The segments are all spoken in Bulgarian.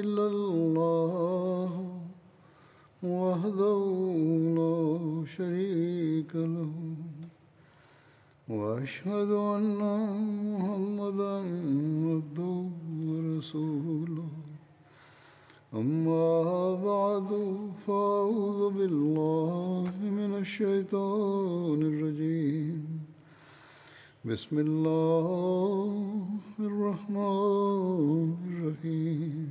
إلا الله وحده لا شريك له وأشهد أن محمدا عبده ورسوله أما بعد فأعوذ بالله من الشيطان الرجيم بسم الله الرحمن الرحيم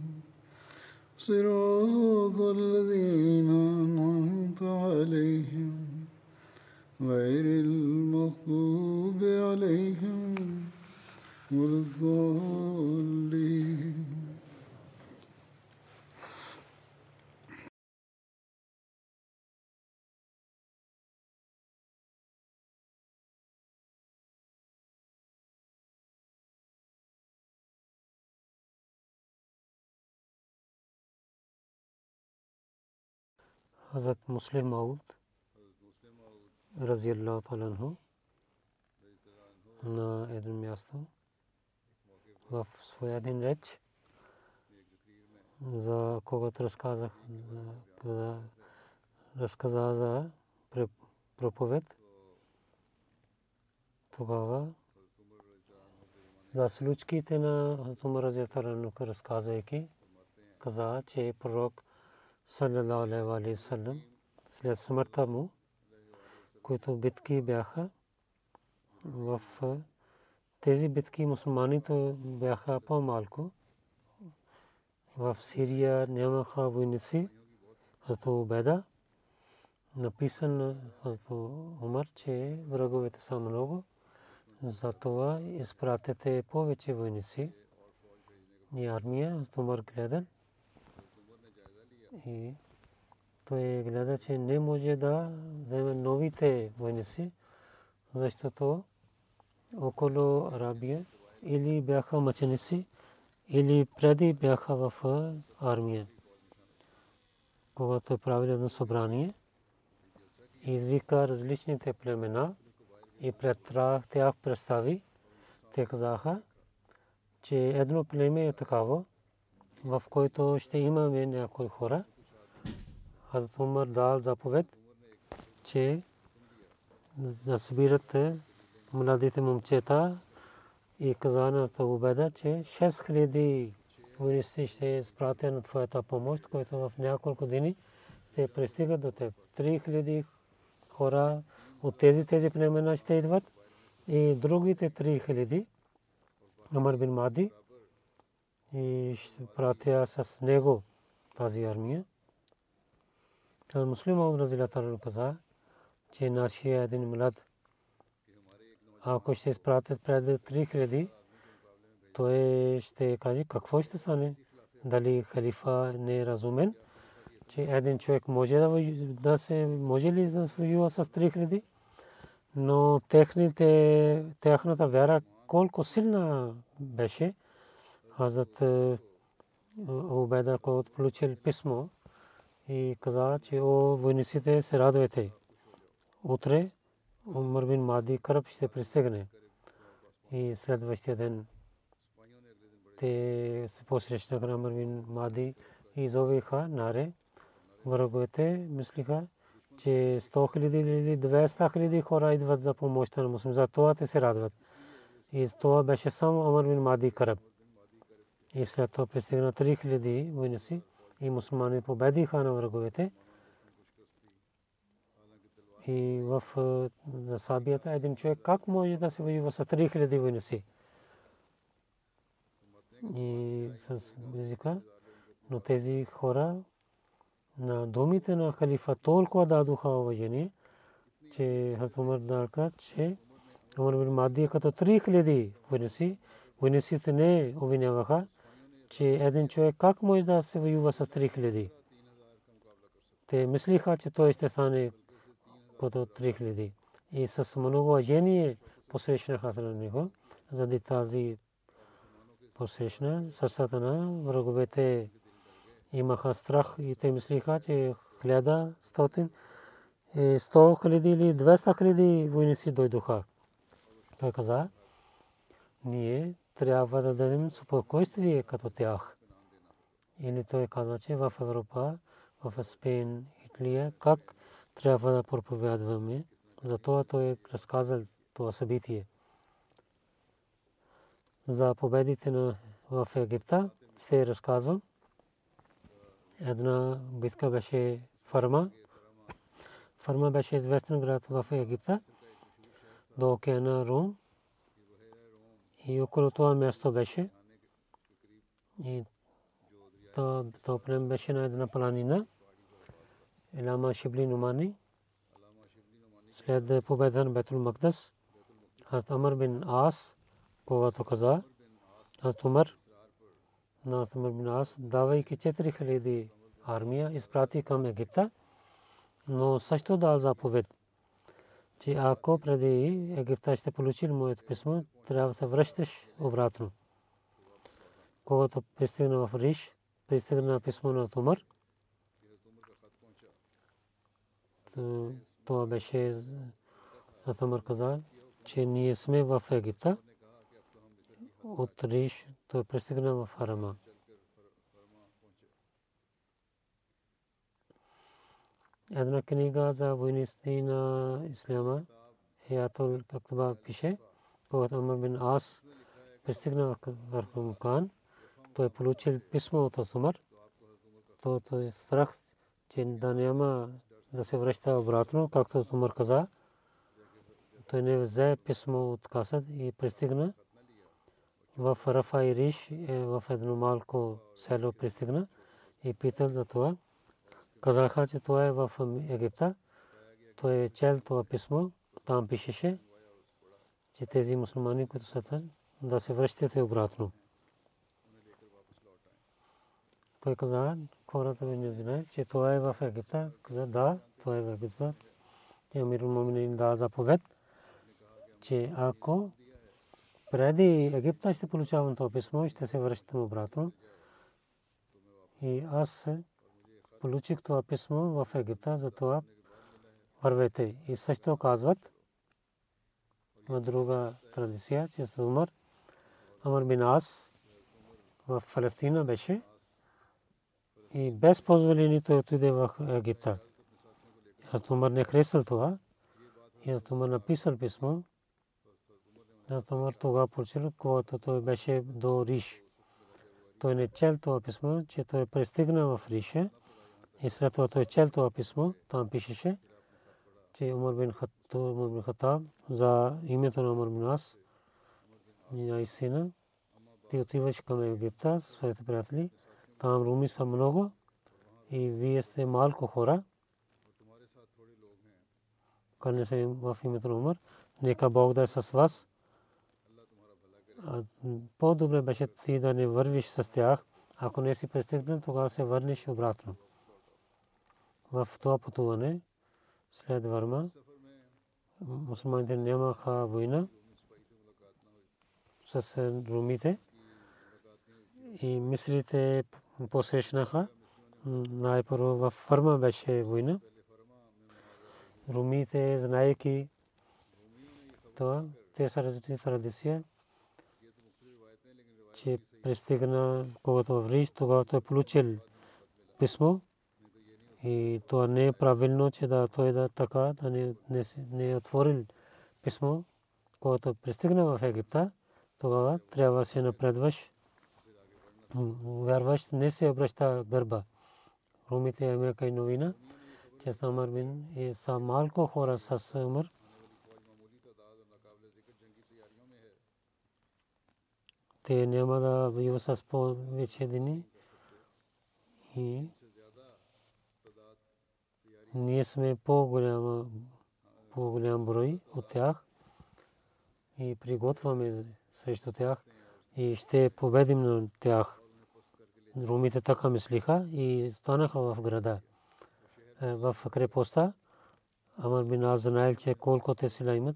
صراط الذين أنعمت عليهم غير المغضوب عليهم ولا الضالين. حضرت مسلم عود رضی اللہ تعالیٰ عنہ نا ایدن میاستو وف سویادین ریچ за когото разказах за проповед тогава за случките на حضرت عمر رضی اللہ تعالیٰ عنہ разказвайки каза че пророк саллаллаху алейхи ва саллям след смъртта му, които битки бяха, в тези битки мусулманите бяха по-малко. В Сирия нямаха войници. Хазрат Убада написан Хазрат Умар, че враговете са много, затова изпратете повече войници и армия. Хазрат Умар гледал и той гледа, че не може да вземе новите войници, защото около Арабия или бяха мъченици, или преди бяха в армия. Когато правили едно събрание, извика различните племена и пред тях представи, те казаха, че едно племе е такаво, в който ще имаме някои хора. Хазрат Умар дал заповед, че да събират младите момчета и каза на Убада, че 6000 войници ще спратят на твоята помощ, които в няколко дни ще пристигат до теб. 3000 хора от тези племена ще идват и другите 3000 Амар бин Мади и ще пратя с него тази армия. Муслим разилатару каза, че нашия един млад, ако ще изпратят пред 3000, той ще каже какво ще стане. Дали халифа не е разумен, че един човек може да се може ли да воюва с 3000, но техната вяра колко силна беше. Хазрат Убайда, който получил писмо и каза, че о войниците се радвайте. Утре Умар бин Мади Караб ще пристигне. И следващия ден те се посрещнаха на Умар бин Мади и зовеха наре. Враговете мислиха, че 100 хиляди или 200 хиляди хора идват за помощта на мусулманите. Затова те се радват. И това беше само Умар бин Мади Караб. И след това пристигна 3000 войници и мусулмани победиха на враговете. И в засабията един човек как може да се воюва с 3000 войници? И с езика, но тези хора на думите на халифа толкова дадоха уважение, че Хазрат Умар дарка, че Умар бин Мади като 3000 войници, войниците не обвиняваха, че един човек как може да се воюва с 3000? Те мислиха, че той ще стане като 3000. И с много уважение посрещнаха се на него, заради тази посрещна. Сърцата на враговете имаха страх и те мислиха, че 100 хиляди или 200 хиляди войници дойдоха. Той каза, ние трябва да дадем спокойствие като тях. Или той каза, че в Европа, в Испания, Италия, как трябва да проповядваме. Затова той разказал това събитие. За победите в Египта се разказва. Една битка беше Фарма. Фарма беше известен град в Египта, до океана Рум. И около това място беше. И то племе беше на една планина. Алама Шибли Нумани. След победата на Бетул Макдес, Хазрат Амр бин Ас, когато каза, Хазрат Умар на Амр бин Ас, давайки 4000 армия, изпрати към Египта, но също дал заповед, че ако преди Египта ще получил моето писмо, трябва да се връщаш обратно. Когато пристигна в Риш, пристигна писмо на Умар. Това беше Атамар каза, че ние сме в Египта. От Риш той пристигна в Харама. Една книга за войниците на Ислама, Хиятул Кактаба пише, когато Амр бин Ас пристигна в Мукан, той получил писмо от Атамар. Той е страх, че да няма да се връща обратно, както Умар каза. Той не взе писмо от Касад и пристигна в Рафай Риш, в едно малко село пристигна и питал за това. Казаха, че това е в Египта. Той е чел това писмо, там пишеше, че тези мусулмани, които са там, да се връщате обратно. Той каза, хората не знаят, че това е в Египта. Каза, да, това е в Египта. Амир Моминин да заповед, че ако преди Египта ще получавам това писмо, ще се връщам обратно. И аз получих това писмо в Египта, затова вървете. И също казват на друга традиция, че Умар, Амр бин Ас в Палестина беше. И без позволение той отиде в Египта. Аз Умар не харесал това. И аз Умар написал писмо. Аз Умар тогава получил, когато той беше до Риш. Той не чел това писмо, че той пристигна в Риша. И след това той чел това писмо, там пишеше, че Умар бин Хатаб за името на Умар бин Ас, и сина, ти отиваш към Египта със своите приятели. Там руми са много и вие сте малко хора. Кълня се в името на Умар. Нека Бог да е с вас. По-добре беше ти да не вървиш с тях. Ако не си пристигнал, тогава се върнеш обратно. В това пътуване, след Варма, мусулманите нямаха война с румите. И мислите посрещнаха. Най-първо във Фарма беше война. Румите, знаейки това, те са развити традиция, че пристигна когато в Риш, тогава той получил писмо. И това не е правилно, че да той да така, да не е отворил писмо. Когато пристигна в Египта, тогава трябва да се напредваш. Вярващ не се обръща гърба. Румите имаха и новина, че Умар бин са малко хора с Умар. Те няма да воюват с повече дни. И ние сме по-голям брой от тях и приготвяме срещу тях и ще победим на тях. Румите така мислиха и останаха в града. В крепостта Амр бин ал-Аз знаел, че колко те сила имат,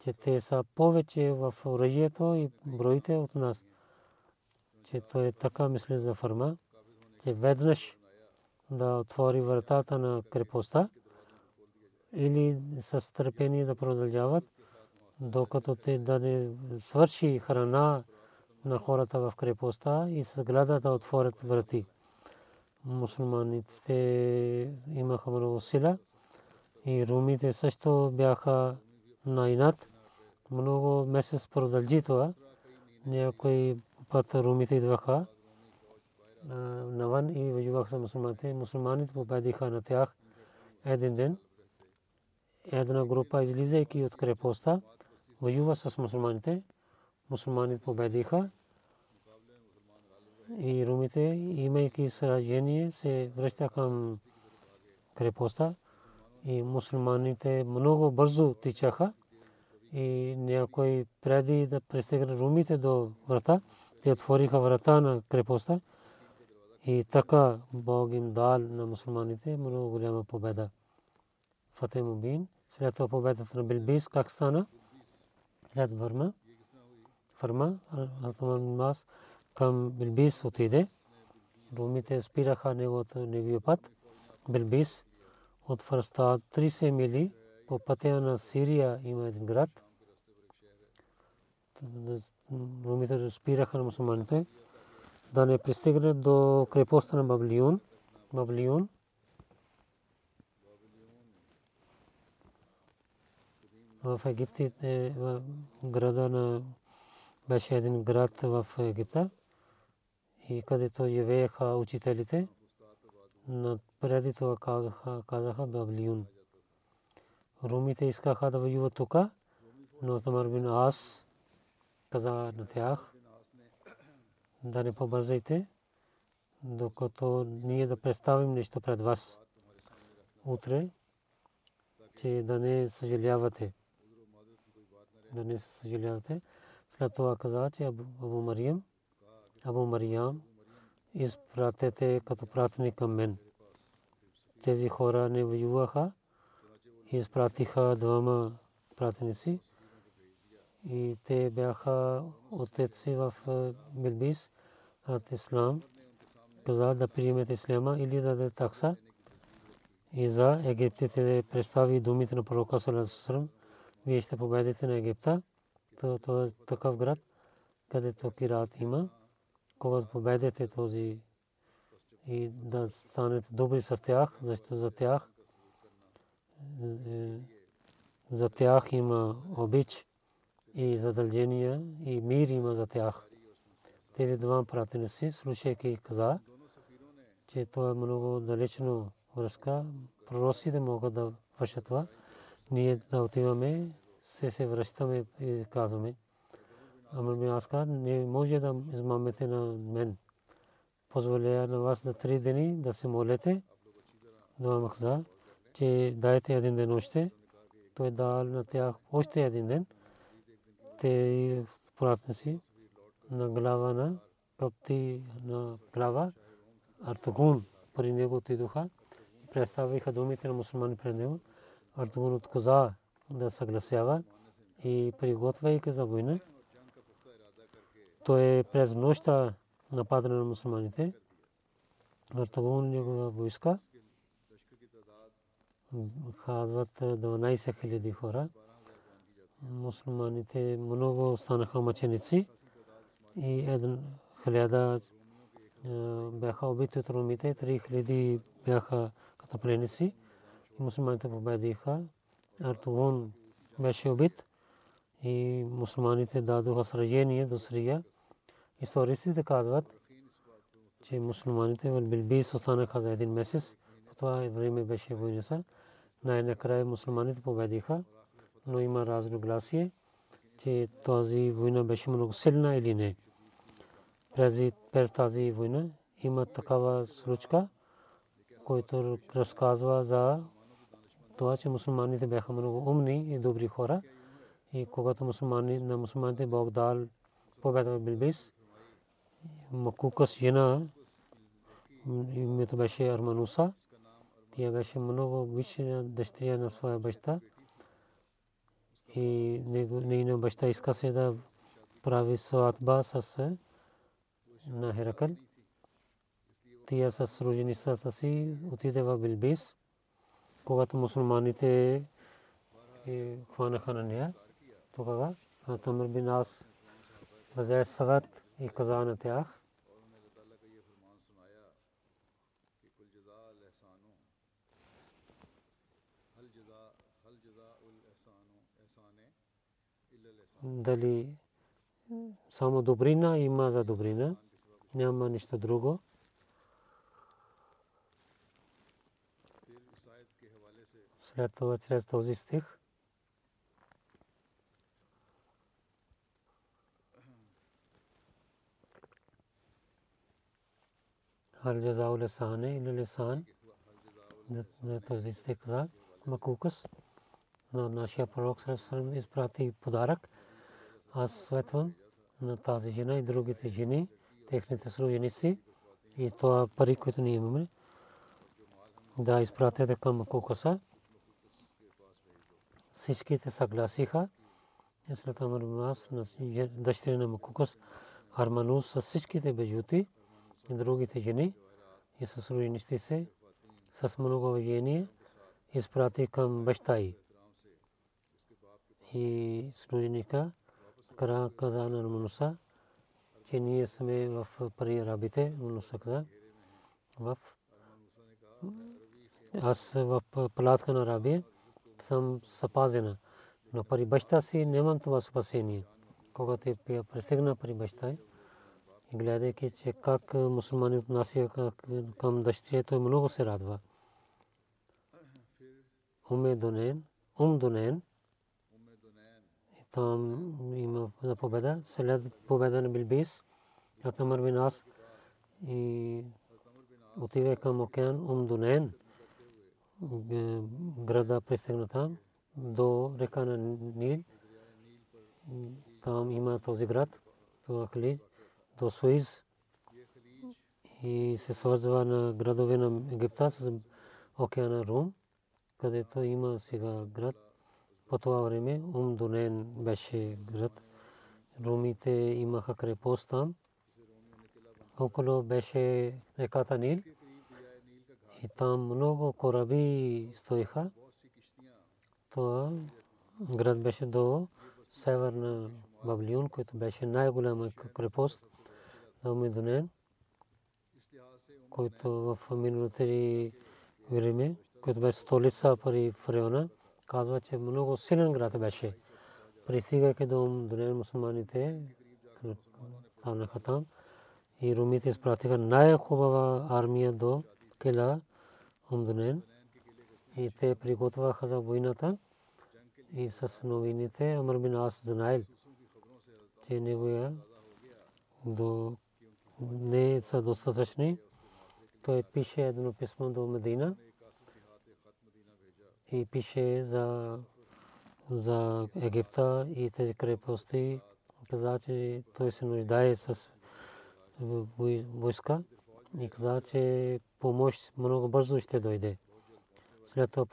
че те са повече в оръжието и броите от нас. Че той така мисли за фарма, че веднъж да отвори вратата на крепостта или с търпение да продължават, докато те да не свърши храна на хората в крепостта и с града да отворят врати. Мусулманите имаха много сила и румите също бяха на инат. Много месец продължи това. Някой път румите идваха навън и воюваха с мусулманите. Мусулманите победиха на тях един ден. Една група, излизайки от крепостта, воюва с мусулманите. Мусулманите победиха и румите, имайки сражение, се връщаха към крепостта и мусулманите много бързо тичаха и някой преди да пристигнат румите до врата, те отвориха врата на крепостта и така Бог им дал на мусулманите много голяма победа. Фатех Мубин. След това победата на Билбис как стана? След Върма Фарма, Атаман бин Мас към Билбис отиде. Румите спираха неговия път. Билбис от Фустат 30 мили по пътя на Сирия има един град. Румите спираха на мусулманите да не пристигнат до крепостта на Бабилон. Бабилон в Египет, града на беше един град в Египта и където живееха учителите. Преди това казаха Бабилон. Румите искаха да воюват тук, но Амр бин ал-Аз каза на тях да не побързайте, докато ние да представим нещо пред вас утре, че да не съжалявате. Да не съжалявате. След това каза, че Абу Мариям изпратете като пратеник към мен. Тези хора не воюваха и изпратиха двама пратеници и те бяха отеци в Билбис от Ислам. Каза да приемете Ислама или да даде такса. И за египтите представи думите на пророка саллаллаху алейхи ва саллям. Вие ще победите на Египта. Това е такъв град, където кират има. Когато победите този и да станете добри с тях, защото за тях има обич и задължения и мир има за тях. Тези два пратеници, слушайки каза, че това е много далечно връзка. Пророците могат да вършат това. Ние да отиваме, се връщаме и казваме. Амр бин ал-Аз каза, не може да измамете на мен. Позволя на вас за 3 дни да се молете. Два махза, че дайте 1 ден още. Той дал на тях още 1 ден. Те пратници на глава на капти на глава Артагун при него отидоха и представиха думите на мусулмани пред него. Артагун отказа да съгласява и приготвяйки за война. Той през нощта нападна на мусулманите. Артагун негова войска казват 12 000 хора. Мусулманите много станаха мъченици и 1000 бяха убити от румите, 3000 бяха като пленници. Мусулманите победиха. Артагун беше убит и мусулманите дадоха сражение до Сирия. Историците казват, че мусулманите в Билбис останаха за 1 месец. По това време беше война. Най-накрая мусулманите победиха, но има разногласие, че тази война беше много силна или не. През тази война има такава случка, който разказва за това, че мусулманите бяха много умни и добри хора. И когато на мусулманите Бог дал победа в Билбис, Makukus жена, името беше Армануса. Тя беше много обичана дъщеря на своя баща. И нейният баща искаше да прави сватба с Херакл. Тя с роженицата си отиде в Билбис, когато мусулманите хванаха на нея. Тогава Амр бин ал-Ас взе съвет и каза на тях: дали само добрина има за добрина, няма нищо друго. След това, чрез този стих, хал джазау лисане или лисан, този стих каза Макукус на нашия пророк сърсърм изпрати подарък. Аз светвам на тази жена и другите жени, техните служеници и това пари, които ние имаме, да изпратите към Макукуса. Всичките съгласиха. След Амр бин ал-Ас, дъщеря на Макукус, Арманус с всичките бежути и другите жени и с служениците се с много уважение изпрати към баща ѝ. И служеника каза на Армануса, че ние сме в пари арабите. Армануса каза: аз в палатка на Арабия съм запазена, но при баща си нямам това спасение. Когато пристигна при баща и гледайки, че как мусулмани отнасяха към дъщеря, той много се радва. Ум Дунейн, там има победа. След победа на Билбис, Амр бин ал-Ас отива към океан Ум Дунейн. Града пристигна там до река на Нил. Там има този град, това Халид, до Суиз и се свързва на градове на Египта с океана Рум, където има сега град. По това време Ум Дунейн беше град. Румите имаха крепост там. Около беше реката Нил. И там много кораби стоиха. Това град беше до северна Бабилон, който беше най-голяма крепост на Ум Дунейн, който в миналото време, който беше столица при фараона. Казва, че много силен град беше. Пристигайки до Ум Дунейн, мусулманите станаха там и румите изпратиха най-хубава армия до кила Ум Дунейн и те приготвяха за войната. И с новините Амр бин ал-Ас знаел, че неговия не са достатъчни. Той пише едно писмо до Медина и пише за Египта и тези крепости. Каза, че той се нуждае с войска и каза, че помощ много бързо ще дойде. След това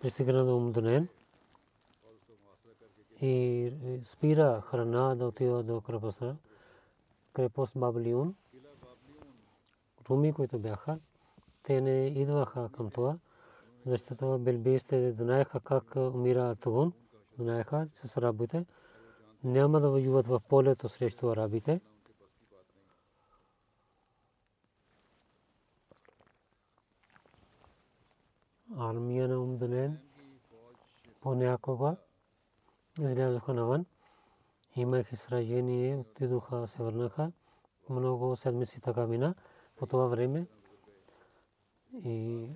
пристигна до Ум Дунейн и спира храна да отива до крепост Бабилон. Руми, които бяха, те не идваха към това, защото Билбисите знаеха как умира Тагун, знаеха с арабите. Няма да воюват в полето срещу арабите. Армия на Ум Дунейн понякога излязоха навън. Имах изражение, отидоха, се върнаха. Много седмици така мина по това време. И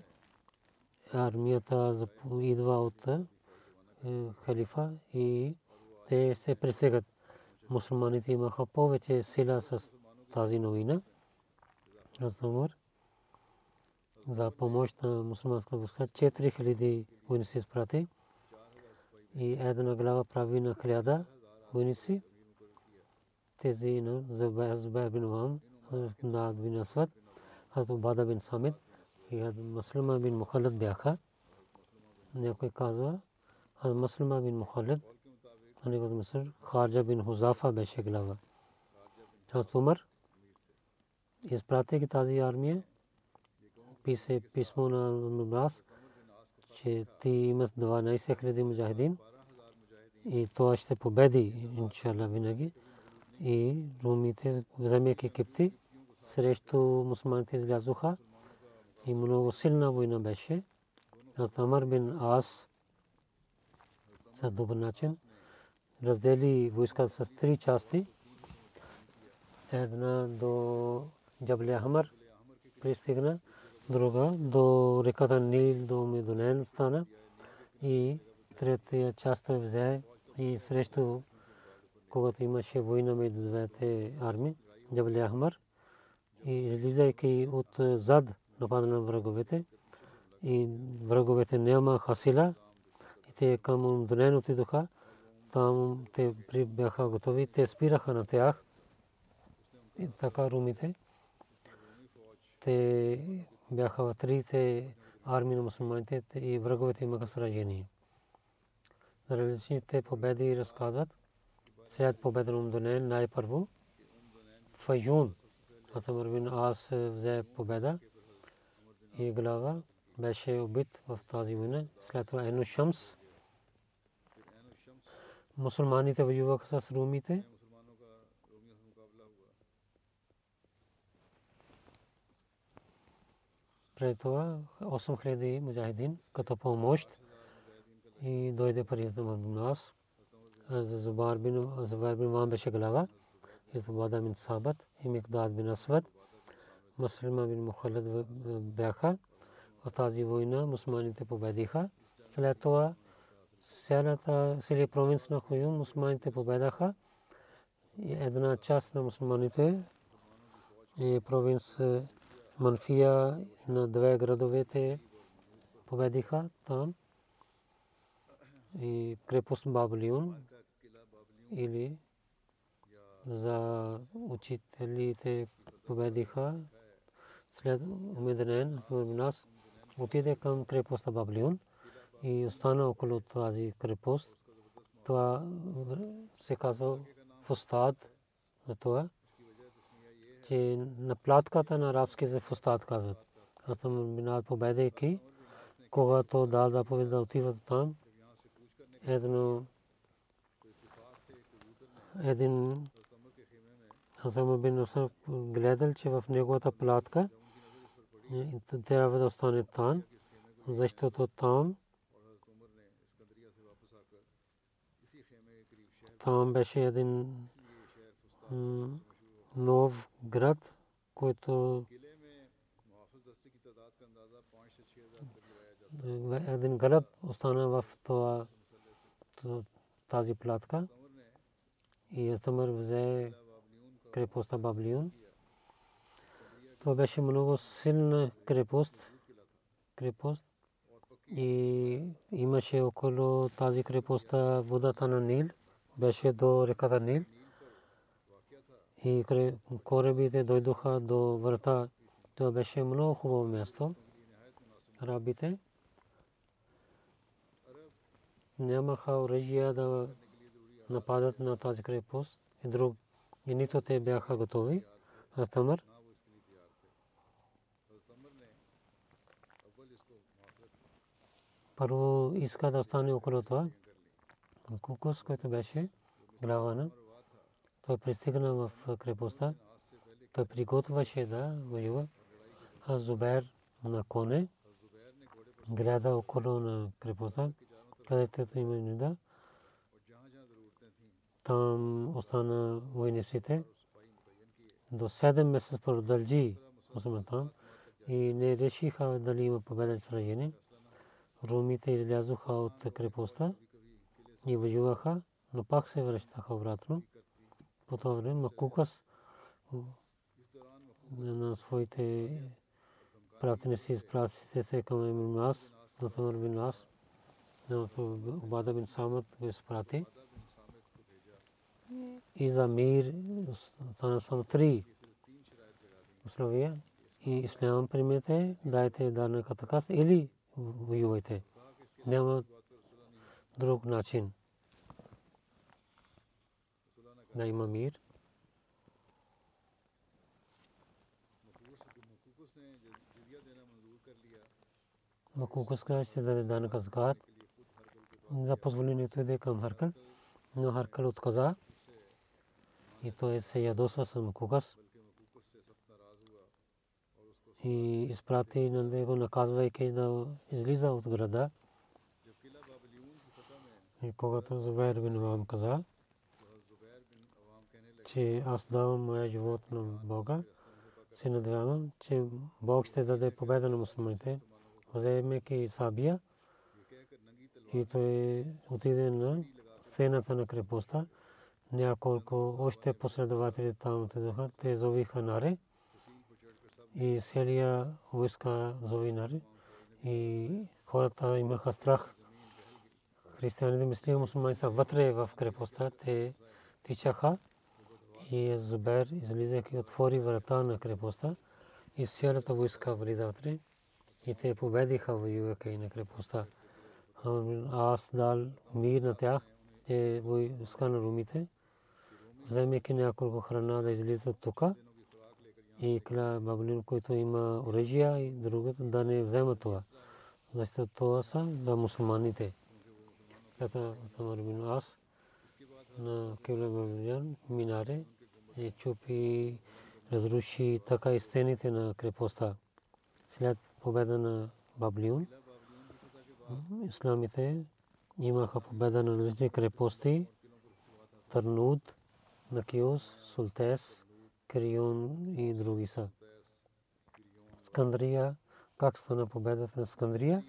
армията идва от халифа и те се пресегат. Мусулманите имаха повече сила с тази новина. Разумър за помощ на мусулманската войска 4000 войници изпрати и една глава прави на 1000 войници тези на Zubair bin Awam, Had bin Aswat, Hato bada bin Samit и Muslim bin Mukhalid бяха. Някой казва Muslim bin Mukhalid, Ali bin Misr, Kharija bin Hudhafa беше глава. Хазрат Умар изпратих тази армия, пише писмо на Мубас, че ти имаш 12 хиляди муджахидин и това ще победи иншаллах винаги. И румите вземайки Египет срещу мусулманите излязоха и много силна война беше. Хазрат Амр бин Ас за добър начин раздели войската с три части. Една до Джабля Хамар пристигна, друга до реката Нил, до Умм Дунайн стана и третия част взе и срещу когато имаше война между двете армии, Джабля Хамар, и излизайки от зад нападна враговете и враговете няма хасила и те към Умм Дунайн отидоха, там те бяха готови, те спираха на тях. И така румите те бяха в трите армии на мусулманите и враговете имаха сражение. Различните победи разказват. След победа на Умм Дунайн най-първо Файюн, Амр бин Ас взе победа и глава беше убит в тази война. След това Ену Шамс. Мусулманите воюваха с румите. Пред това 8000 муджахидин като помощ и дойде парията на нас. Zubair bin Awam беше глава, Ubada ibn al-Samit и Had bin Aswat, Muslim bin Mukhalid бяха. В тази война мусулманите победиха. След това селата сели провинция на Хуюм мусулманите победиха. Една част на мусулманите и провинция Манфия на две градовете победиха там и крепост Бабилон или за учителите победиха. След Умм Дунайн нас отиде към крепостта Бабилон и остана около тази крепост. Това се казва Фустат, за това че на платката на арабски за Фустат казват. Аз съм бинал победейки, когато дал заповед да отиват там. Един Хасам бин Уса гледал, че в неговата платка трябва да остане там, защото там беше един нов град, който един град остана в тази платка и Естамър взе крепостта Бабилон. Това беше много силна крепост и имаше около тази крепостта водата на Нил, беше до реката Нил. И корабите дойдоха до врата. Това беше много хубаво място. Арабите нямаха оръжия да нападат на тази крепост и друг. И нито те бяха готови. Астамър първо иска да остане около това. Макукус, който беше глава на той пристигна в крепостта. Той приготвяше да воюва. А Зубер на коне гледа около на крепостта, където има нужда. Там остана войниците. До 7 месеца продължи осмата и не решиха дали има победа или сражение. Румите излязоха от крепостта и воюваха, но пак се връщаха обратно. По това време Макукус на своите пратеници изпратите се към Имам Ас, на Амр бин Ас, на Убада бин Самит го изпрати. и за мир само три условия. И ислям примете, дайте данъка така или воювайте. Няма друг начин да има мир. Макукус ще даде данъка закат за позволението иде към Харкъл, но Харкъл отказа и той се ядосва с Макукус и изпрати на него, наказвайки да излиза от града. И когато Зубайр бин Авам каза, че аз давам моя живот на Бога, се надявам, че Бог ще даде победа на мусулманите, вземайки Сабия. И той отиде на сцената на крепостта. Няколко още последователи там отидоха, те зовиха наре. И целия войска зови наре. И хората имаха страх. Християните мислиха, мусулмани са вътре в крепостта, те тичаха. И Зубайр излизайки отвори врата на крепостта и цялата войска влиза вътре. И те победиха воювайки на крепостта. Аз дал мир на тях, те войска на румите, вземайки няколко храна да излизат тук. И кля Бабилон, който има оръжия и другото, да не вземат това. Защото това са за мусулманите. Като Амр бин ал-Ас на Кибла Бабилон минаре и чупи, разруши така и стените на крепостта. След победа на Бабилон, исламите имаха победа на различни крепости, Тарнуд, Накиос, Султес, Кирион и други са. Скандрия, как стана победата на Скандрия?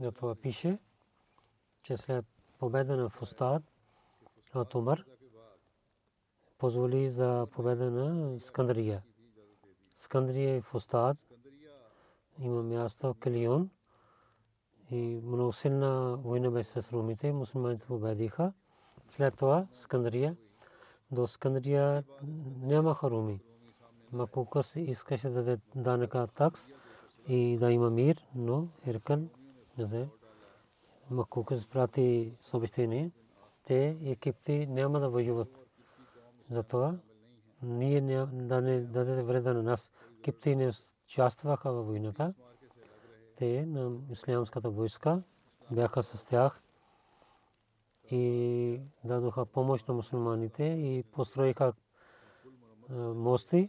За това пише, че след победа на Фустат, Атумар позволи за победа на Скандрия. Скандрия и Фустат има място Кирион. И много силна война беше с румите, мусулманите победиха. След това Скандрия. До Скандрия нямаха руми. Макукус искаше да даде данъка такс и да има мир, но Иркан не взе. Макукус прати съобщение, те екипти няма да воюват. Затова ние да не дадете вреда на нас. Екипти не участваха във войната. Те на ислямската войска бяха с тях и дадоха помощ на мусулманите и построиха мости.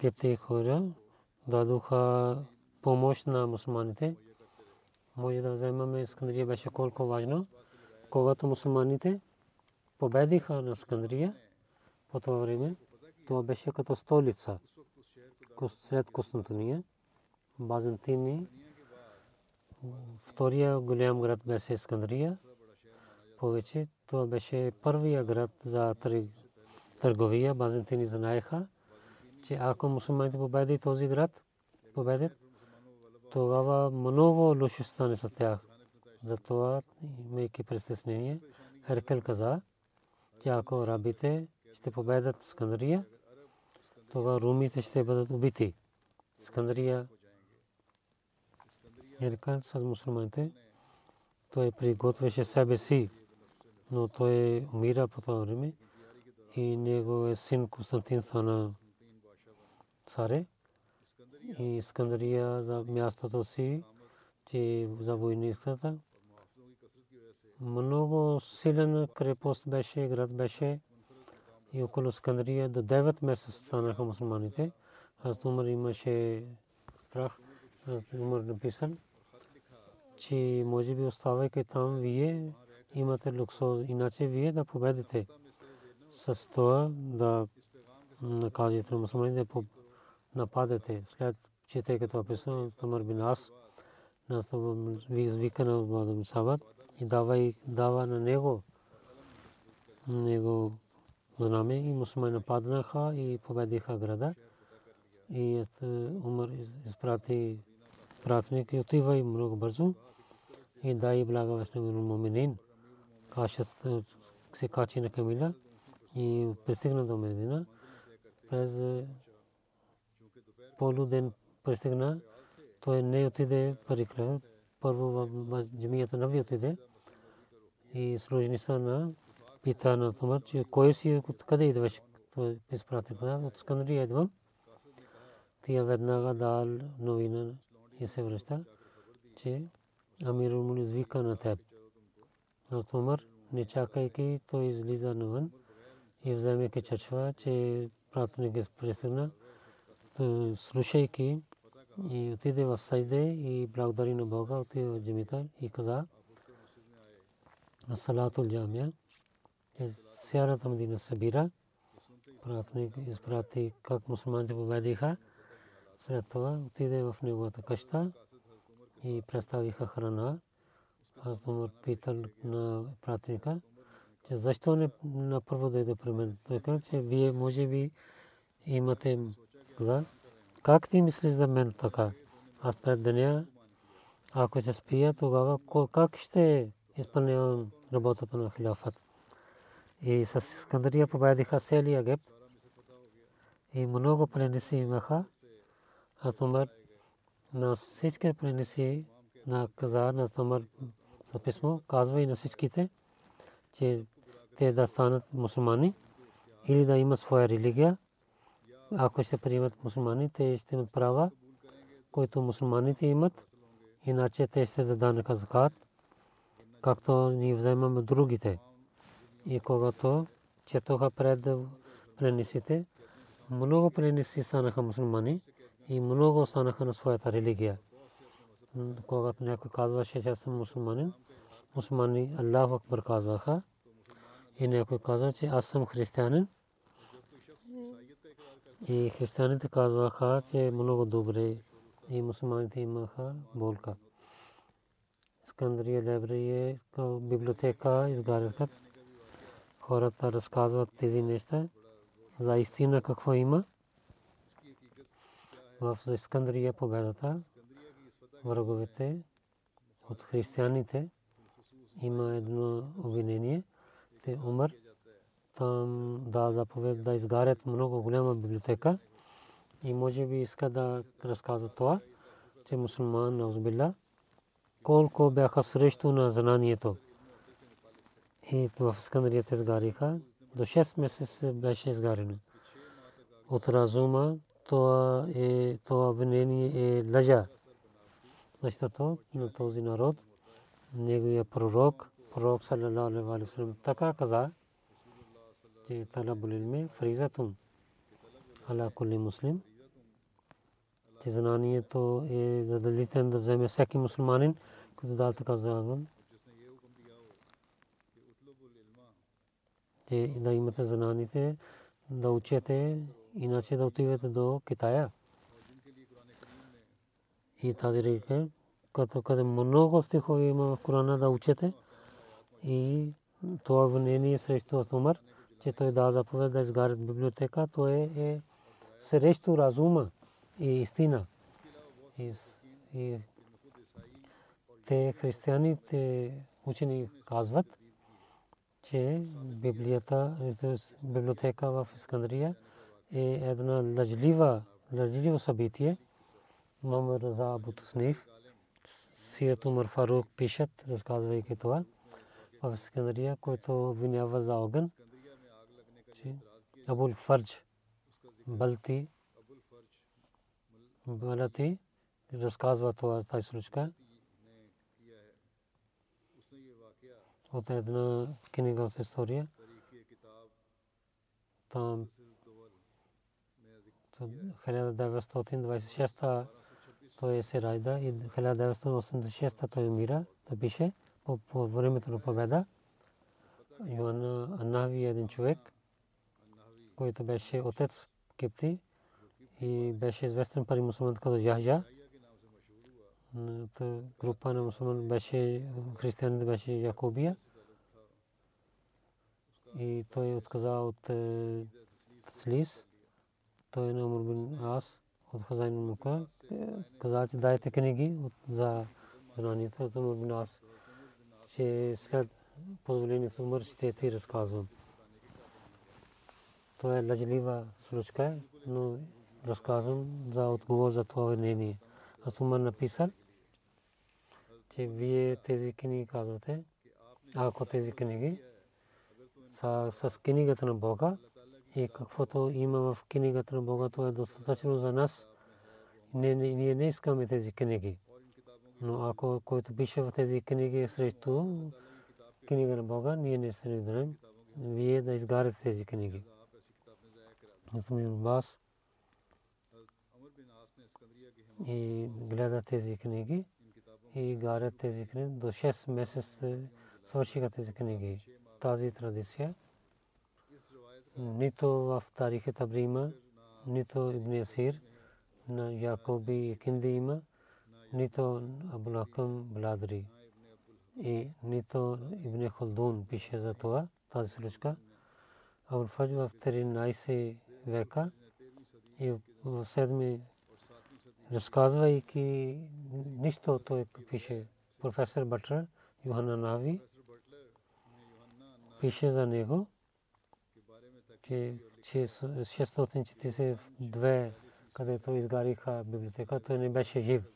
Кепти хора дадоха помощ на мусулманите. Може да вземаме Скандрия беше колко важно. Когато мусулманите победиха на Скандрия по това време, това беше като столица. След Константиния, Базантини, втория голям град беше Скандрия. Повече това беше първия град за търговия. Базантини знаеха, че ако мусулманите победят този град, тогава много лошо стане с тях. Затова, имайки притеснение, Херкъл каза, че ако арабите ще победят Скандрия, тогава румите ще бъдат убити. Скандрия Иркан с мусулманите, той приготвяше себе си, но той умира по това време и неговият син Константин стана цар. И Скандрия за мястото си, че за войницата, много силен крепост беше, град беше. И около Скандрия до 9 месеца станаха мусулманите. Аз Умар имаше страх. Аз Умар написал, че може би оставайки там, вие имате луксоз, иначе вие да победите. С това да накажете мусулманите, да нападете. След чете като описано, Амр бин ал-Ас извика на Убада ибн ал-Самит и дава на него знаме и мусулмани нападнаха и победиха града. И Умар изпрати пратник и отива и много бързо и дай благовестие на муминин. се качи на камила и пристигна до Медина. През полуден пристигна, той не отиде парикле. Първо в джамията Нави отиде и служница на пита на Томар, че кой си къде идваш. Той изпрати от Скандрия идвам. Тия веднага дал новина и се връща, че Амирул Мулис вика на теб. Но Томар, не чакайки, той излиза навън и вземайки чачва, че пратник е пристигна. Слушайки и отиде в Сайде и благодари на Бога, отиде в джамията и каза салатул джамия. Сярата Медина събира, пратник изпрати как мусулманите победиха. След това отиде в неговата къща и представиха храна. Аз Умар питал на пратника, че защо не на първо дойде при мен. Той каза, че вие може би имате за. Как ти мислиш за мен така? Аз пред деня, ако се спия, тогава как ще изпълнявам работата на хилафата? И с Скандрия победиха цели Египет. И много пленници имаха. А Томар на всички пленници на каза на Томар за писмо, казва и на всичките, че те да станат мусулмани или да имат своя религия. Ако ще приемат мусулмани, те ще имат права, които мусулманите имат. Иначе те ще дадат закат, както ние вземаме другите. И когато четоха пред пленниците, много пленници станаха мусулмани и много станаха на своята религия. Когато някой казваше, че аз съм мусулманин, мусулмани Аллаху Акбар казваха. И някой казва, че аз съм християнин. И християните казваха, че много добре и мусулманите имаха болка. Скандрия лебрие, библиотека изгарят. Хората разказват тези неща за истина какво има. В Скандрия победата враговете от християните има едно обвинение. Те умър. Там да заповед да изгарят много голяма библиотека и може би иска да разказва това, че мусулман наузбилла колко бяха срещу на знанието. И в Скандрия те изгариха. До 6 месеца беше изгарено. От разума това обвинение е лъжа. Защото на този народ, неговия пророк салалалаху алейхи ва саллям, така каза, че талабул илми фаризатун ала кулли муслим, че знанието е задължително да вземе всеки мусулманин, който дал така закон. Те да имате знанието, да учете, иначе да отивете до Китая. И тази река, като къде много стихове има в Корана да учете, и това обвинение срещу Умар, че той да заповед да изгарят библиотека, то е срещу разума и истина. И те християните учени казват, че библиотека в Искандрия е една лъжливо събитие. Мамед Раза Абу Тусниф, Сият Умар Фарук пишат, разказвайки това в Искандрия, който обвинява за огън. Абул Фардж Балти разказва това тази случка. От една книга от история. Там 1926 той се ражда и 1986 той умира. Той пише по времето на победа. Йоан Анави е един човек, който беше отец в Кипти и беше известен пари мусулман като Яхя. Група на мусулман беше, християните беше Якобия. И той отказа от слиз. Той на Амр бин Ас от хазайн на мука. Каза, че дайте книги за знанието от Амр бин Ас. Че след позволението му ще ти разказвам. То е лъжлива случка, но разказвам за отговор за това мнение. Аз съм написал, че вие тези книги казвате, ако тези книги са с книгата на Бога и каквото има в книгата на Бога, то е достатъчно за нас. Ние не искаме тези книги. Но ако който пише в тези книги срещу книга на Бога, ние не се надяваме вие да изгарите тези книги. Мусмин бас и гледа тези книги и гарят тези книги. До 6 месеца свършиха тези книги. Тази традиция нито в Тарих Табрима, нито Ибн Асир на Якоби Кинди има, нито Абулакъм Бладри и нито Ибн Халдун пише за това, тази случка. Абул Фадж в 13 века и в 7 разказвайки нищо, той пише. Професор Батър Йохана Нави пише за него, че 642, където изгариха библиотека, той не беше жив.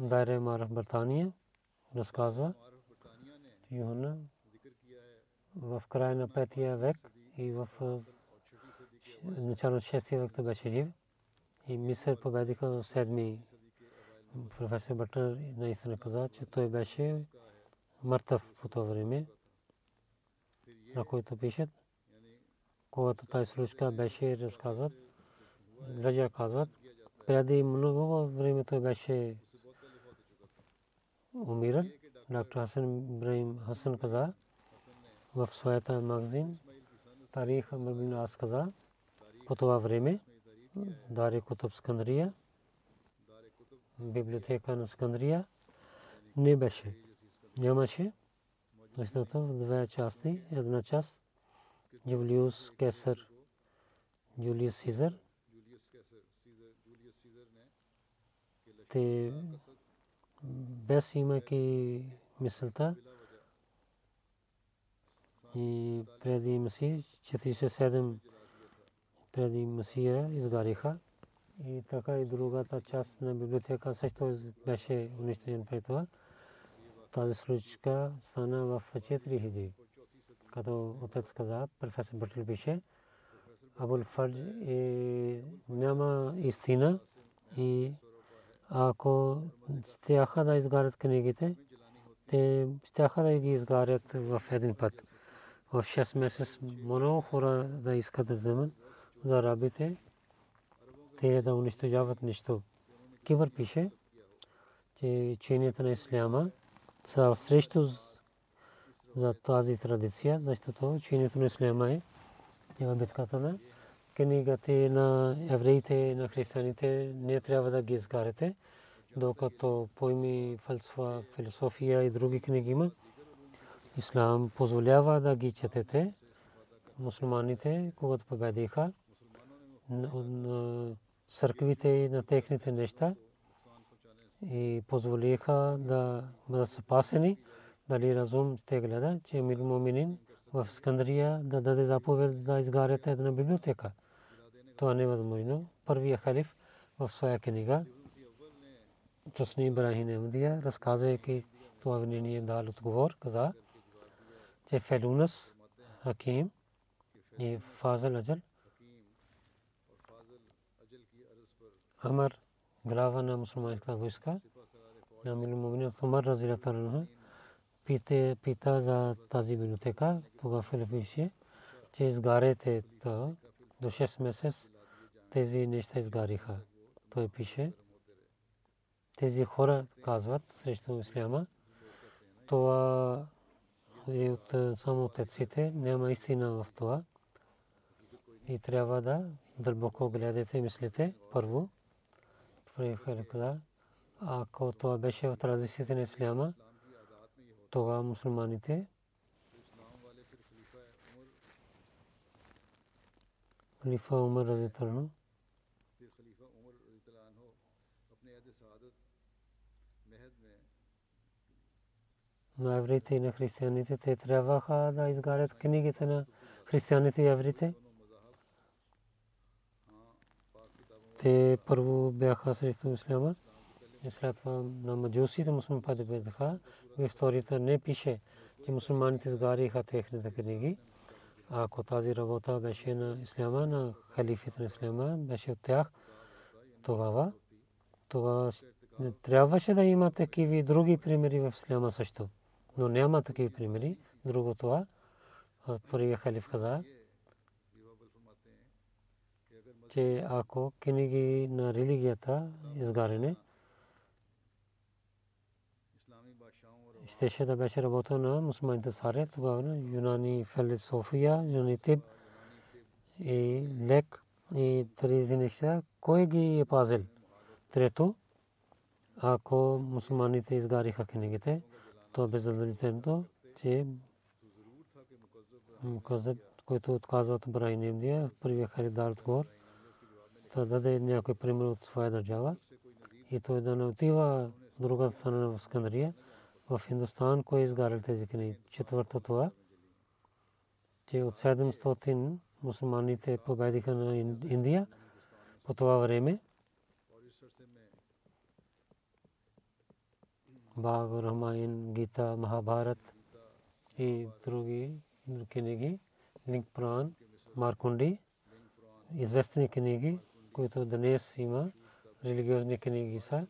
Дайре Марф Братания разказва Йохана в края на 5 век и в начало на 6 век той беше жив. И Мисър победиха в 7. Професор Батър наистина каза, че той беше мъртъв по това време, на който пишат. Когато тази случка беше разказват, Раджа казват, преди много време той беше умирал. Доктор Хасан Ибрахим Хасан каза в своята магазин Тарих Амр бин ал-Ас каза по това време Даре Кутуб Скандрия, библиотека на Скандрия не беше. Нямаше. Защото в 2 части, една част Julius Caesar, Julius Caesar те без имаки мисълта и преди Месия 47 преди Месия изгариха и така и другата част на библиотека също беше унищожен преди това. Тази случка стана в 4 хиджри. Като отец каза, професор Батър пише, Абул Фадж няма истина и ако щяха да изгарят книгите, те щяха да ги изгарят в един път. В 6 месец много хора да искат да вземат за рабите, те да унищожават нищо. Кибър пише, че чинията на исляма са срещу за тази традиция, защото чинието на исляма е битката на книгите на евреите, на християните, не трябва да ги изгаряте, докато поеми, философия и други книги има. Ислам позволява да ги четете. Мусулманите, когато победиха църквите на техните неща и позволиха да бъдат спасени, дали разум ще гледа, че Амир Моминин в Скандрия да даде заповед да изгарят една библиотека. Това не е възможно. Първият халиф в своя книга Хасан Ибрахим Ахмадия, разказвайки това мнение, дал отговор, каза, че Фелунас Хаким и Фазъл Аджъл Амар, глава на мусулманската войска, на Амир Моминин Умар разияллаху анху, пита за тази библиотека, тогава Филип пише, че изгарете до 6 месец тези неща изгариха. Той пише, тези хора казват срещу исляма, това е от само отеците, няма истина в това и трябва да дълбоко гледате и мислите първо. Ако това беше в традициите на исляма, това мусулманите халифа Умар разияллаху анху на евреите и на християните. Те трябваха да изгарят книгите на християните и евреите. Те първо бяха срещу исляма и след това на маджусите мусулманите бяха. Във историята не пише, че мусулманите изгариха техните книги. Ако тази работа беше на исляма, на халифите на исляма, беше от тях, тогава това трябваше да има такива други примери в исляма също. Но няма такива примери. Друго това, първият халиф каза, че ако книги на религията изгаряне, щеше да беше работа на мусулманите царе, тогава на юнани философия, юнани тиб и лек и тези неща, кой ги е пазил? Трето, ако мусулманите изгариха книгите, то бездължително, че муказъб, който отказва от брани Индия, първият харидар отговор, да даде някой пример от своя държава и той да не отива в другата страна в Скандрия, в Индостан, кой изгарял тези книги. Четвърто това, че от 700 мусулманите победиха на Индия по това време. Бхагават Рамаян, Гита, Махабарат и други книги, Линг Пуран, Маркунди, известни книги, които днес има, религиозни книги са.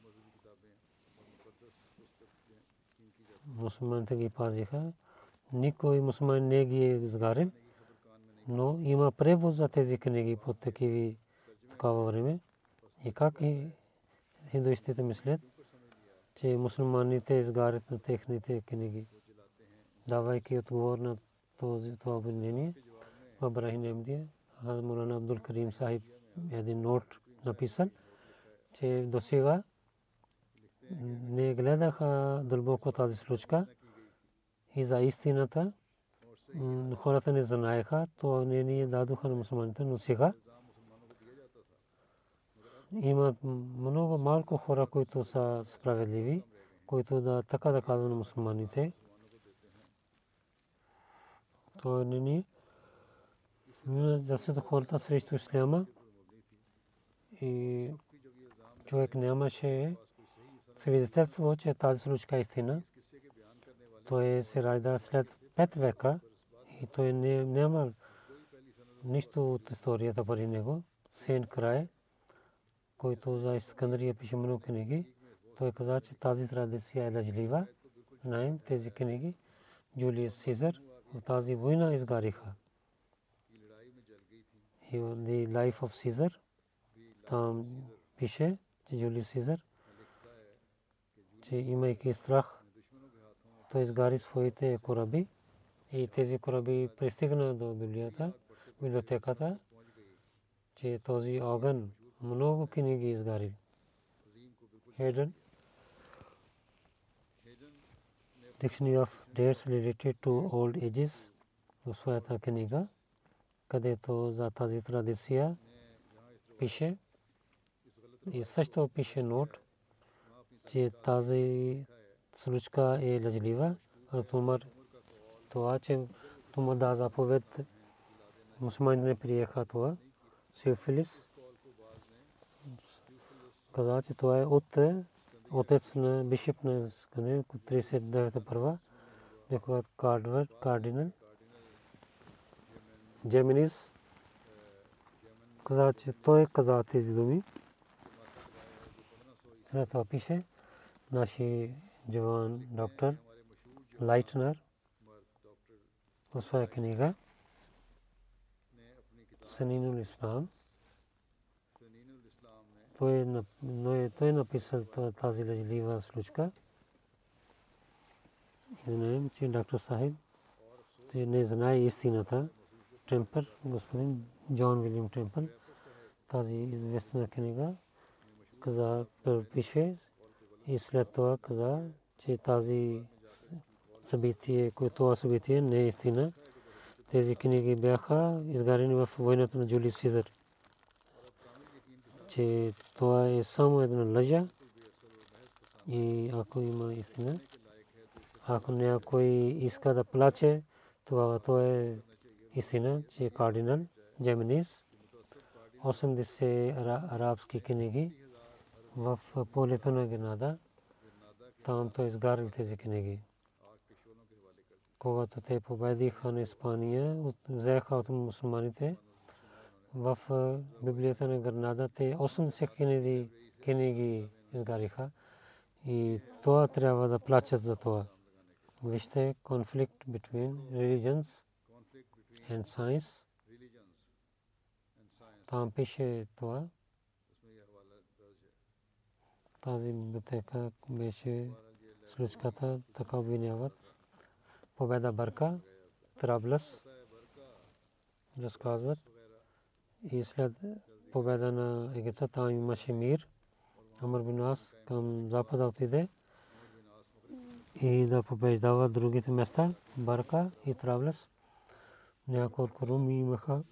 Мусулманите ги пазиха. Никой мусулман не ги е изгарил, но има превод за тези книги по такова време. И как хиндуистите мислят, че мусулманите изгарят на техните книги, давайки отговор на това обвинение. Абрахим Емдия, Мулана Абдул Карим Сахиб един нот написал, че досега не гледаха дълбоко тази случка и за истината. Хората не знаеха, то не ни дадоха на мусулманите, но сега има много малко хора, които са справедливи, които да така да казват на мусулманите. То не ни защото хората срещу исляма и човек нямаше свидетелство, че тази случка е истина. Той се ражда след 5 века и той няма нищо от историята преди него. Сейн Край, който за Искандрия пише много книги, той каза, че тази традиция е лъжлива. Знаем тези книги. Джулиус Сизър от тази война изгариха. И в The Life of Caesar там пише, че Джулиус Сизър, че имайки страх, той изгари своите кораби и тези кораби пристигна до библиотеката, че този огън много книги изгари. Хейден Dictionary of Dates Related to Old Ages в своята книга, където за тази традиция пише и също пише нот, че тази случка е лъжлива. Това, че Тумар да заповед мусулманите не приеха това. Сифилис каза, че това е от отец на бишоп на Скандинавия, 39-та първа, някога кардинал. Джеминис каза, че той каза тези думи. След това пише наши джаван доктор Лайтнер в своя книга Санинул Ислам. Той написал тази лъжлива случка. И знаем, че доктор Сахиб не знае истината. Темпъл, господин Джон Уилям Темпъл, тази известна книга каза, пише и след това каза, че тази събитие, което събитие не е истина. Тези книги бяха изгарени в войната на Джулиус Сизър. Че това е само една лъжа и ако има истина, Ако някой иска да плаче, тогава то е истина, че кардинал Джеминис 80 арабски книги в полето на Гренада, там той изгарил тези книги. Когато те победиха на Испания, взеха от мусулманите в библията на Гренада, те 80 книги изгариха и това трябва да плачат за това. Вижте, конфликт between religions and science. Там пише това. Тази библиотека беше случката, така обвиняват. Победа Барка, Траблас, разказват. И след победа на Египта, там имаше мир. Амр бин ал-Ас към запада отиде и да побеждава другите места, Барка и Траблас. Няколко руми имаха.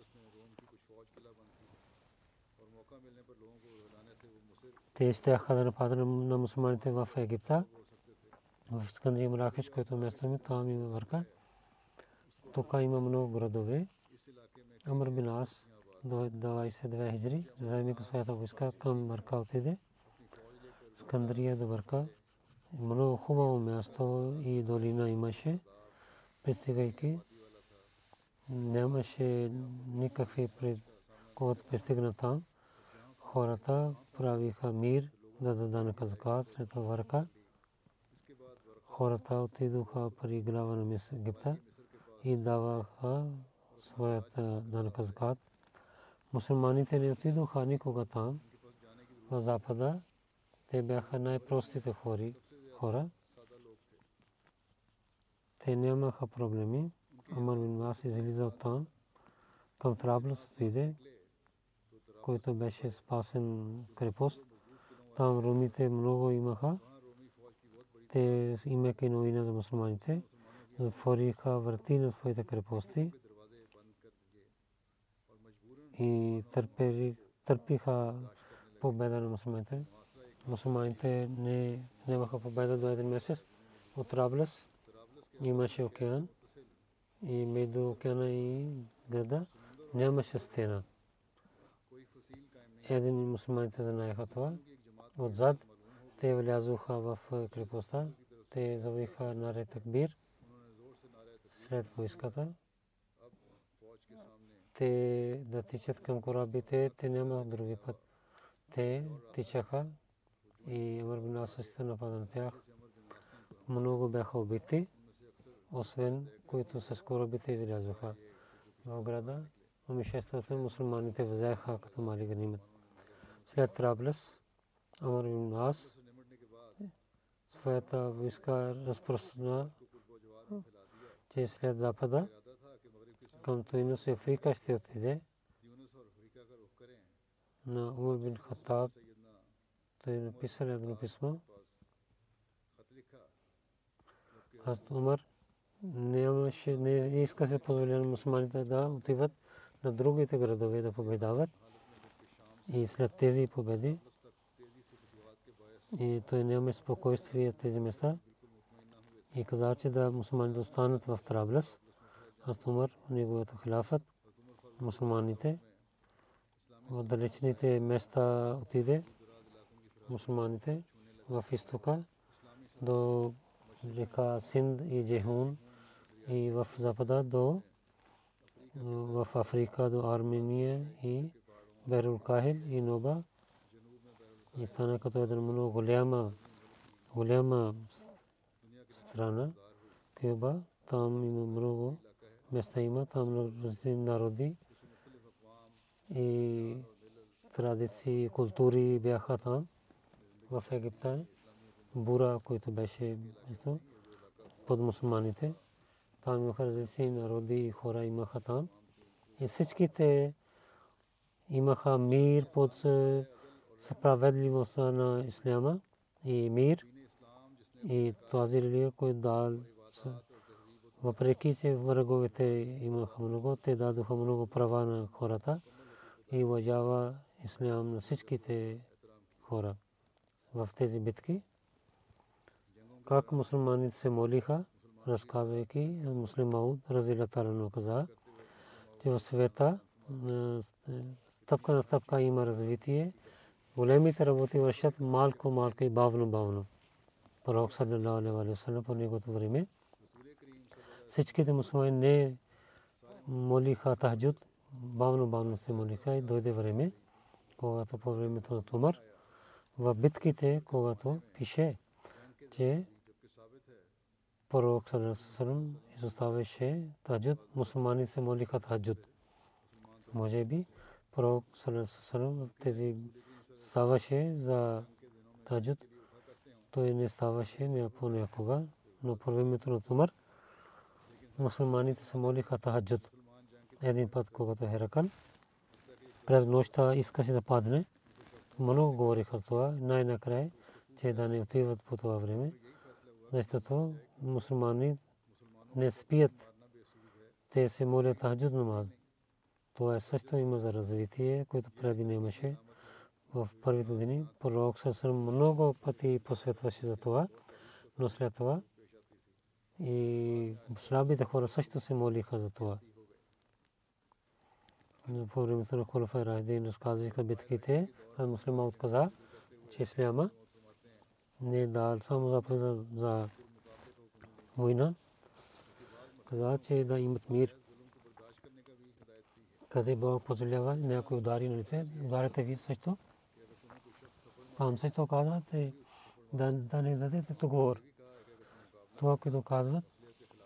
Те искаха да нападат на мусулманите в Египта. В Скандрия Маракеш, което място ми, там има Барка. Тук има много градове. Амр бин ал-Ас, 22 хиджри, заедно с своята войска към Барка отиде. Скандрия до Барка. Много хубаво място и долина имаше. Пристигайки, нямаше никакви когато пристигна там. Хората правиха мир, да дадат закат след Барка. Хората отидоха при глава на Египта и даваха своята данъка закат. Мусулманите не отидоха никога там, на запада. Те бяха най-простите хора. Те нямаха проблеми. Амр бин ал-Ас излиза от там, към Траблас отиде, който беше спасен крепост. Там румите много имаха. Те имаха новина за мусулманите, затвориха врати на своите крепости и търпиха победа на мусулманите. Мусулманите не имаха победа до един месец. От Траблас имаше океан и между океана и града нямаше стена. Един мусулманите знаеха това. Отзад те влязоха в крепостта, те завиха наре такбир след войската. Те да тичат към корабите, те нямаха други път. Те тичаха и Амр бин ал-Ас също напада на тях. Много бяха убити, освен които с корабите излязоха в града. Умишеството мусулманите взеха като мали ганимет. След Траблас, Амр бин ал-Ас своята войска разпространа, че след запада към Тунис и Африка ще отиде. На Умар бин Хаттаб той написал едно писмо. Аз Умар не иска се позволя на мусулманите да отиват на другите градове да победават. И след тези победи и той нямаше спокойствие в тези места и каза, че да мусулманите останат в Траблас. Аз Умар, неговото хилафът, мусулманите в далечните места отиде, мусулманите в изтока до река Синд и Зехун и в запада до в Африка до Армения и Берул Кахил и Ноба. И стана като една много голяма страна. Куба, там има много места, има там различни народи и традиции, култури бяха там. В Египта бура, който беше под мусулманите, там имаха различни народи и хора имаха там. И всичките имаха мир под справедливостта на исляма и мир и тази религия, който дал, въпреки че враговете имаха много, те дадоха много права на хората и уважава ислям на всичките хора в тези битки. как мусулманите се молиха, разказвайки муслим Мауд разила Талану каза, че в света стъпка на стъпка има развитие, големите работи вършат малко и бавно. Пророк саллалаху алейхи ва саллям по неговото време всичките мусулмани не молиха тахджуд, бавно се молиха и дойде време, когато по времето на Умар в битките, когато пише, че пророк саллалаху алейхи ва саллям изоставяше тахджуд, мусулмани се молиха тахджуд. Може би пророк саллалаху алейхи ва саллям тези ставаше за тахджуд, той не ставаше някога, но по времето на Умар мусулманите се молиха тахаджуд. Един път, когато Херакл през нощта искаше да падне, много говориха това, най-накрая, че да не отиват по това време, защото мусулмани не спият, те се молят тахаджуд намаз. Това също има за развитие, което преди не имаше. В първите дни пророк съвсем много пъти посветваше за това, но след това и слабите хора също се молиха за това. По времето на Хулафа Рашидин разказваха битките, а муслима отказа, че исляма не дал само заповед за война, каза, че да имат мир. Къде Бог позволява някои удари на лице, ударите ви също. Там също казват да не дадете договор. Това, което казват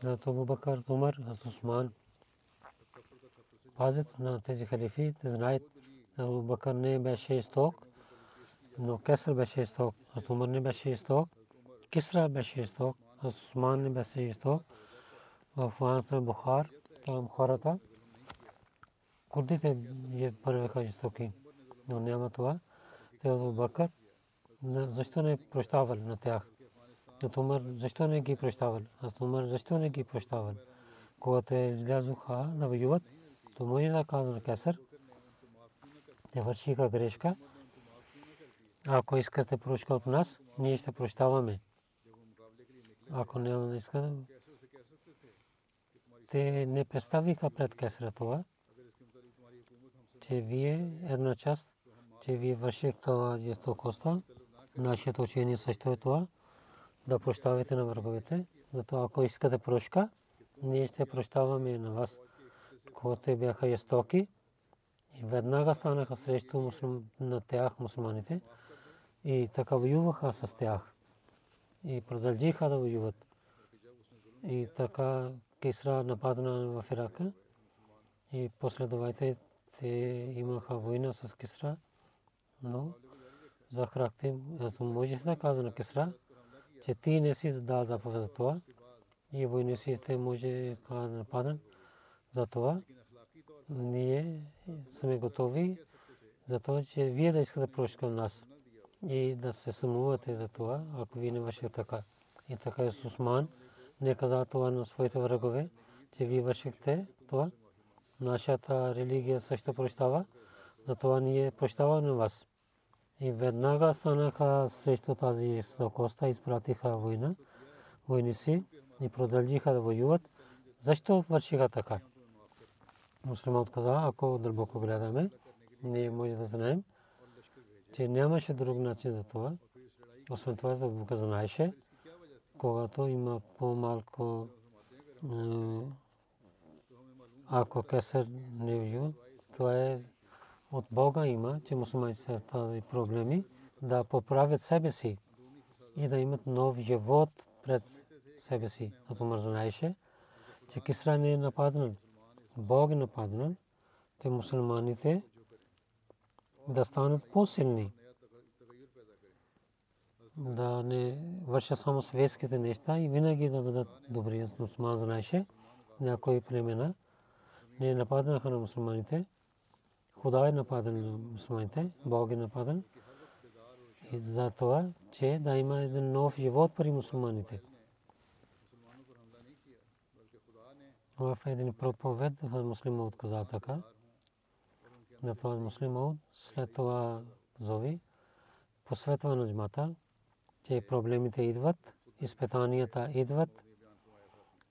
на Абу Бакър, Умар, Усман, пазят на тези халифи, те знаят, Абу Бакър не беше жесток, но Кесър беше жесток, Умар не беше жесток, Кисра беше жесток, Усман не беше жесток, Афганистан, Бухар, там хората. Курдите първеха жестоки, но няма това. Те Абу Бакър, защо не прощавал на тях? Умар защо не ги прощавал? Когато излязоха да воюват, то може да казва на Кесър, те вършиха грешка. Ако искате прошка от нас, ние ще прощаваме. Ако не искате, те не представиха пред Кесъра това, че вие една част, че вие вършите това жестокостта. Нашето учение също е това, да прощавате на враговете. Затова ако искате прошка, ние ще прощаваме на вас. Когато бяха жестоки и веднага станаха срещу на тях мусулманите и така воюваха с тях и продължиха да воюват. И така Кисра нападна в Ирака и последователите те имаха война с Кисра, но за характер може да казва на Кисра, че ти не си дал заповед за това и войниците може да нападнат. Затова ние сме готови за това, че вие да искате прошка от нас и да се съмнувате за това, ако вие не вършите така. И така е Усман не каза това на своите врагове, че вие вършите това. Нашата религия също прощава, затова ние прощаваме вас. И веднага станаха срещу тази жестокостта, изпратиха войници и продължиха да воюват. Защо вършиха така? Муслимът каза, ако дълбоко гледаме, ние може да знаем, че нямаше друг начин за това. Освен това, за Бога знаеше, когато има по-малко. Ако Кесър не вижда, това е от Бога има, че мусулманите са тези проблеми, да поправят себе си и да имат нов живот пред себе си. Като Умар знаеше, че Кисра не е нападнал, Бог е нападнал, те мусулманите да станат по-силни, да не вършат само светските неща и винаги да бъдат добри. Мусулман знаеше, някои племена не нападнаха на мусулманите. Худа е нападен на мусулманите, Бог е нападен. И за това, че да има един нов живот при мусулманите. В един проповед Муслим Мауд каза така. Затова Муслим Мауд след това зови, посветва на джамата, че проблемите идват изпитанията идват,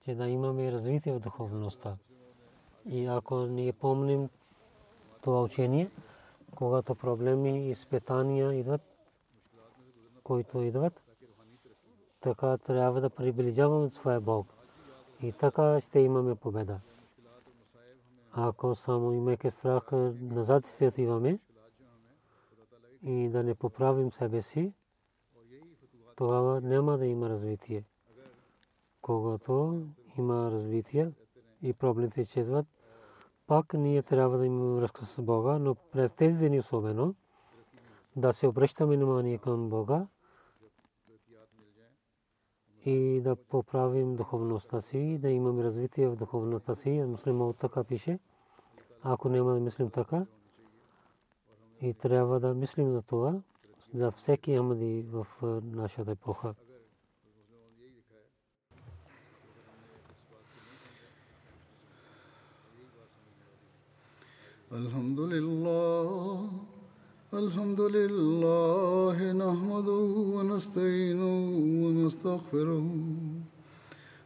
че да имаме развитие в духовността. И ако ние помним това учение, когато проблеми, изпитания идват, които идват, така трябва да приближаваме своя Бог. И така ще имаме победа. Ако само имаме страх, назад ще отиваме и да не поправим себе си, тогава няма да има развитие. Когато има развитие и проблемите изчезват, пак ние трябва да имаме връзка с Бога, но през тези дни особено да се обръщаме внимание към Бога и да поправим духовността си, да имаме развитие в духовността си. Муслимът така пише, ако няма да мислим така, и трябва да мислим за това, за всеки амади в нашата епоха. Alhamdulillah, alhamdulillah, nahmaduhu wa nasta'inuhu wa nastaghfiruhu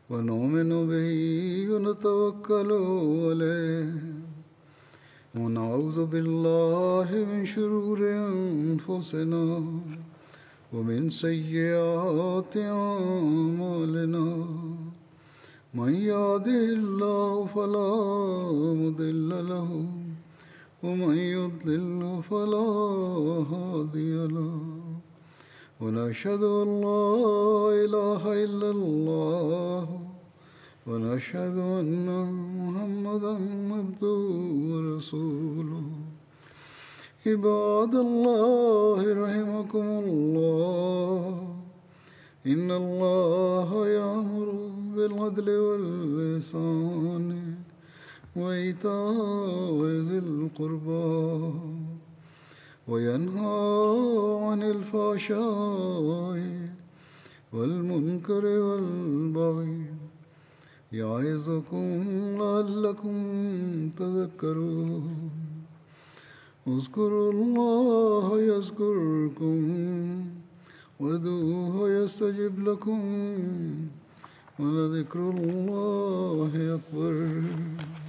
wa nu'minu bihi wa natawakkalu alayhi wa na'udhu billahi min shururi anfusina wa min sayyiati a'malina man yahdihillahu fala mudilla lahu ومن يضلل فلا هادي له ونشهد أن لا إله إلا الله ونشهد أن محمدا عبده ورسوله عباد الله رحمكم الله إن الله يأمر بالعدل والإحسان وإيتاء ذي القربى وينهى عن الفحشاء والمنكر والبغي يعظكم لعلكم تذكرون اذكروا الله يذكركم وادعوه يستجب لكم ولذكر الله أكبر